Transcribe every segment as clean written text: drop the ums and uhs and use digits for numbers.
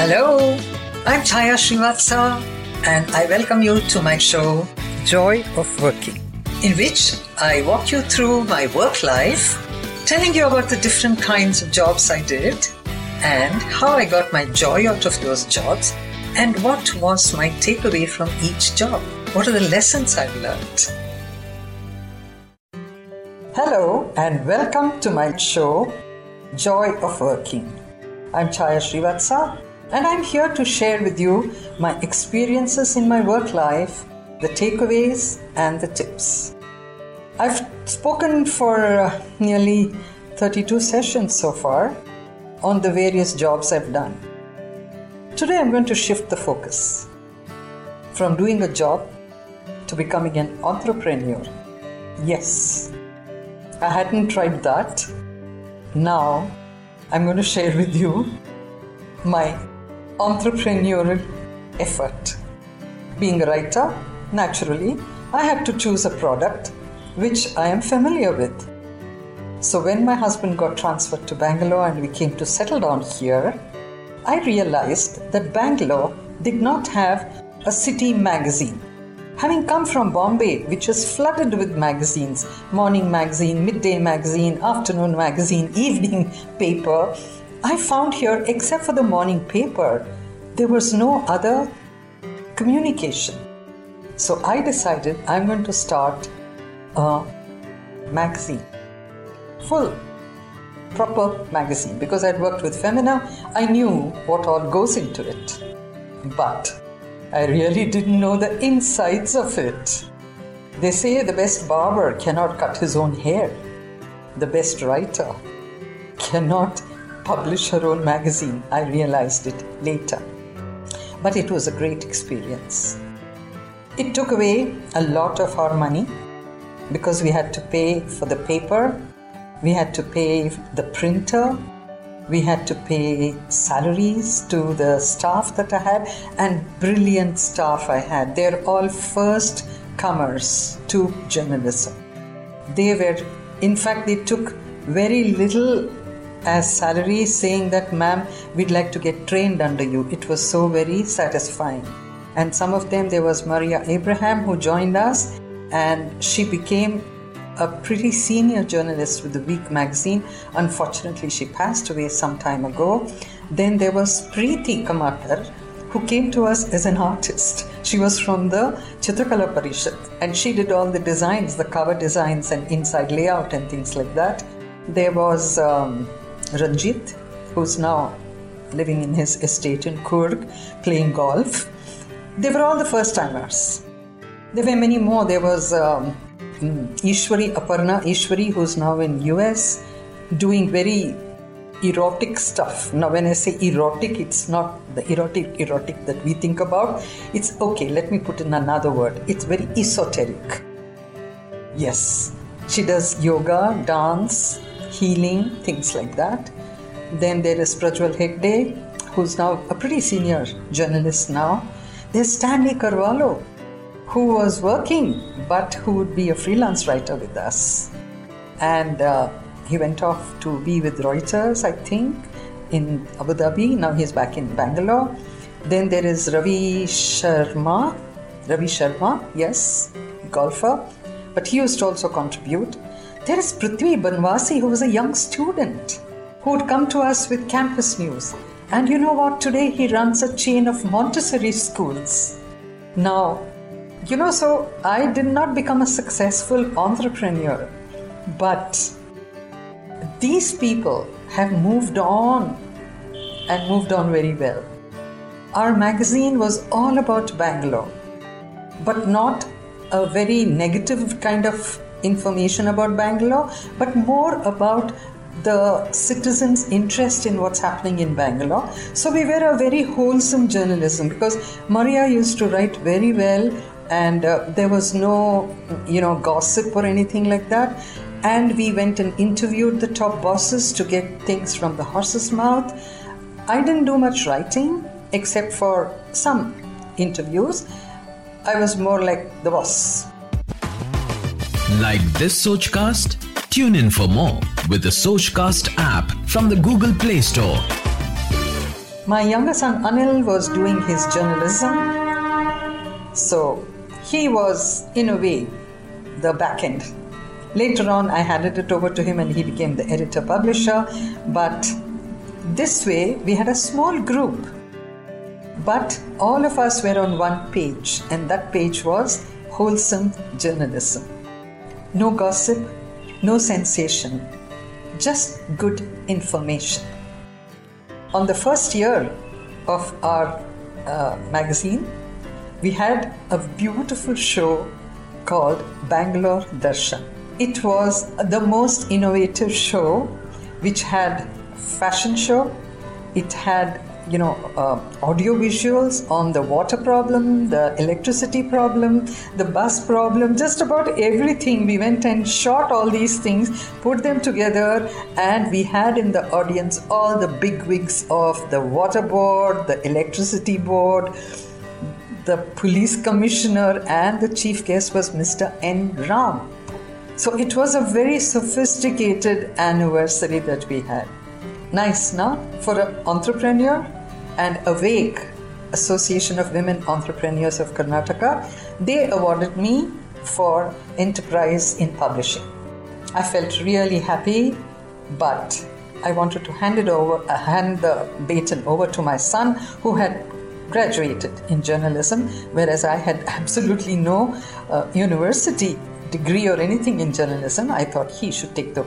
Hello, I'm Chaya Srivatsa and I welcome you to my show, Joy of Working, in which I walk you through my work life, telling you about the different kinds of jobs I did and how I got my joy out of those jobs and what was my takeaway from each job. What are the lessons I've learned? Hello and welcome to my show, Joy of Working. I'm Chaya Srivatsa and I'm here to share with you my experiences in my work life, the takeaways and the tips. I've spoken for nearly 32 sessions so far on the various jobs I've done. Today I'm going to shift the focus from doing a job to becoming an entrepreneur. Yes, I hadn't tried that. Now I'm going to share with you my entrepreneurial effort. Being a writer, naturally, I had to choose a product which I am familiar with. So when my husband got transferred to Bangalore and we came to settle down here, I realized that Bangalore did not have a city magazine. Having come from Bombay, which is flooded with magazines, morning magazine, midday magazine, afternoon magazine, evening paper, I found here, except for the morning paper, there was no other communication. So I decided I'm going to start a magazine, full, proper magazine, because I'd worked with Femina, I knew what all goes into it. But I really didn't know the insides of it. They say the best barber cannot cut his own hair. The best writer cannot publish her own magazine. I realized it later. But it was a great experience. It took away a lot of our money because we had to pay for the paper, we had to pay the printer, we had to pay salaries to the staff that I had, and brilliant staff I had. They're all first comers to journalism. They were, in fact, they took very little as salary, saying that, ma'am, we'd like to get trained under you. It was so very satisfying. And some of them, there was Maria Abraham who joined us, and she became a pretty senior journalist with the Week magazine. Unfortunately, she passed away some time ago. Then there was Preeti Kamathar, who came to us as an artist. She was from the Chitrakala Parishad, and she did all the designs, the cover designs and inside layout and things like that. There was Ranjit, who's now living in his estate in Kurg, playing golf. They were all the first-timers. There were many more. There was Ishwari Aparna, who's now in US, doing very erotic stuff. Now when I say erotic, it's not the erotic that we think about. It's okay, let me put in another word. It's very esoteric. Yes, she does yoga, dance, healing, things like that. Then there is Prajwal Hegde, who's now a pretty senior journalist now. There's Stanley Carvalho, who was working, but who would be a freelance writer with us. And he went off to be with Reuters, I think, in Abu Dhabi. Now he's back in Bangalore. Then there is Ravi Sharma, yes, golfer, but he used to also contribute. There is Prithvi Banwasi, who was a young student, who would come to us with campus news. And you know what, today he runs a chain of Montessori schools. Now, you know, so I did not become a successful entrepreneur, but these people have moved on and moved on very well. Our magazine was all about Bangalore, but not a very negative kind of information about Bangalore, but more about the citizens' interest in what's happening in Bangalore. So we were a very wholesome journalism because Maria used to write very well. And there was no, gossip or anything like that. And we went and interviewed the top bosses to get things from the horse's mouth. I didn't do much writing except for some interviews. I was more like the boss. Like this Sochcast? Tune in for more with the Sochcast app from the Google Play Store. My younger son Anil was doing his journalism, so he was, in a way, the back end. Later on, I handed it over to him and he became the editor-publisher. But this way, we had a small group. But all of us were on one page, and that page was wholesome journalism. No gossip, no sensation, just good information. On the first year of our magazine, we had a beautiful show called Bangalore Darshan. It was the most innovative show, which had fashion show. It had, audio visuals on the water problem, the electricity problem, the bus problem, just about everything. We went and shot all these things, put them together, and we had in the audience all the bigwigs of the water board, the electricity board, the police commissioner, and the chief guest was Mr. N. Ram. So it was a very sophisticated anniversary that we had. Nice, now for an entrepreneur and Awake Association of Women Entrepreneurs of Karnataka, they awarded me for enterprise in publishing. I felt really happy, but I wanted to hand the baton over to my son, who had graduated in journalism, whereas I had absolutely no university degree or anything in journalism. I thought he should take the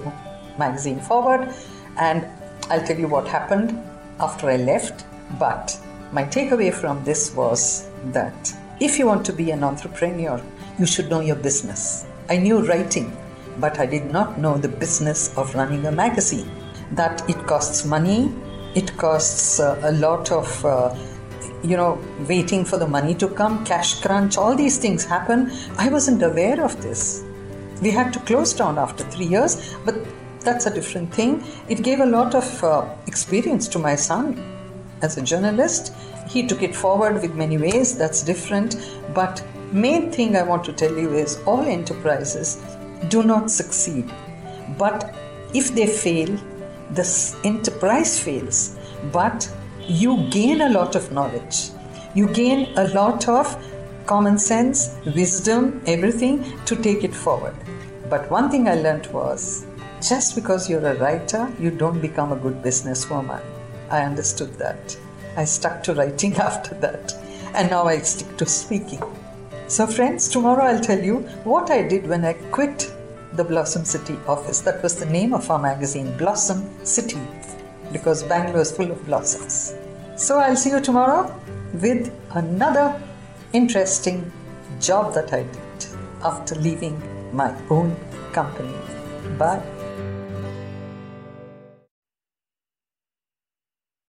magazine forward, and I'll tell you what happened after I left, but my takeaway from this was that if you want to be an entrepreneur, you should know your business. I knew writing, but I did not know the business of running a magazine. That it costs money, it costs a lot of, waiting for the money to come, cash crunch, all these things happen. I wasn't aware of this. We had to close down after 3 years, but that's a different thing. It gave a lot of experience to my son as a journalist. He took it forward with many ways. That's different. But main thing I want to tell you is all enterprises do not succeed. But if they fail, the enterprise fails. But you gain a lot of knowledge. You gain a lot of common sense, wisdom, everything to take it forward. But one thing I learned was, just because you're a writer, you don't become a good businesswoman. I understood that. I stuck to writing after that. And now I stick to speaking. So friends, tomorrow I'll tell you what I did when I quit the Blossom City office. That was the name of our magazine, Blossom City, because Bangalore is full of blossoms. So I'll see you tomorrow with another interesting job that I did after leaving my own company. Bye.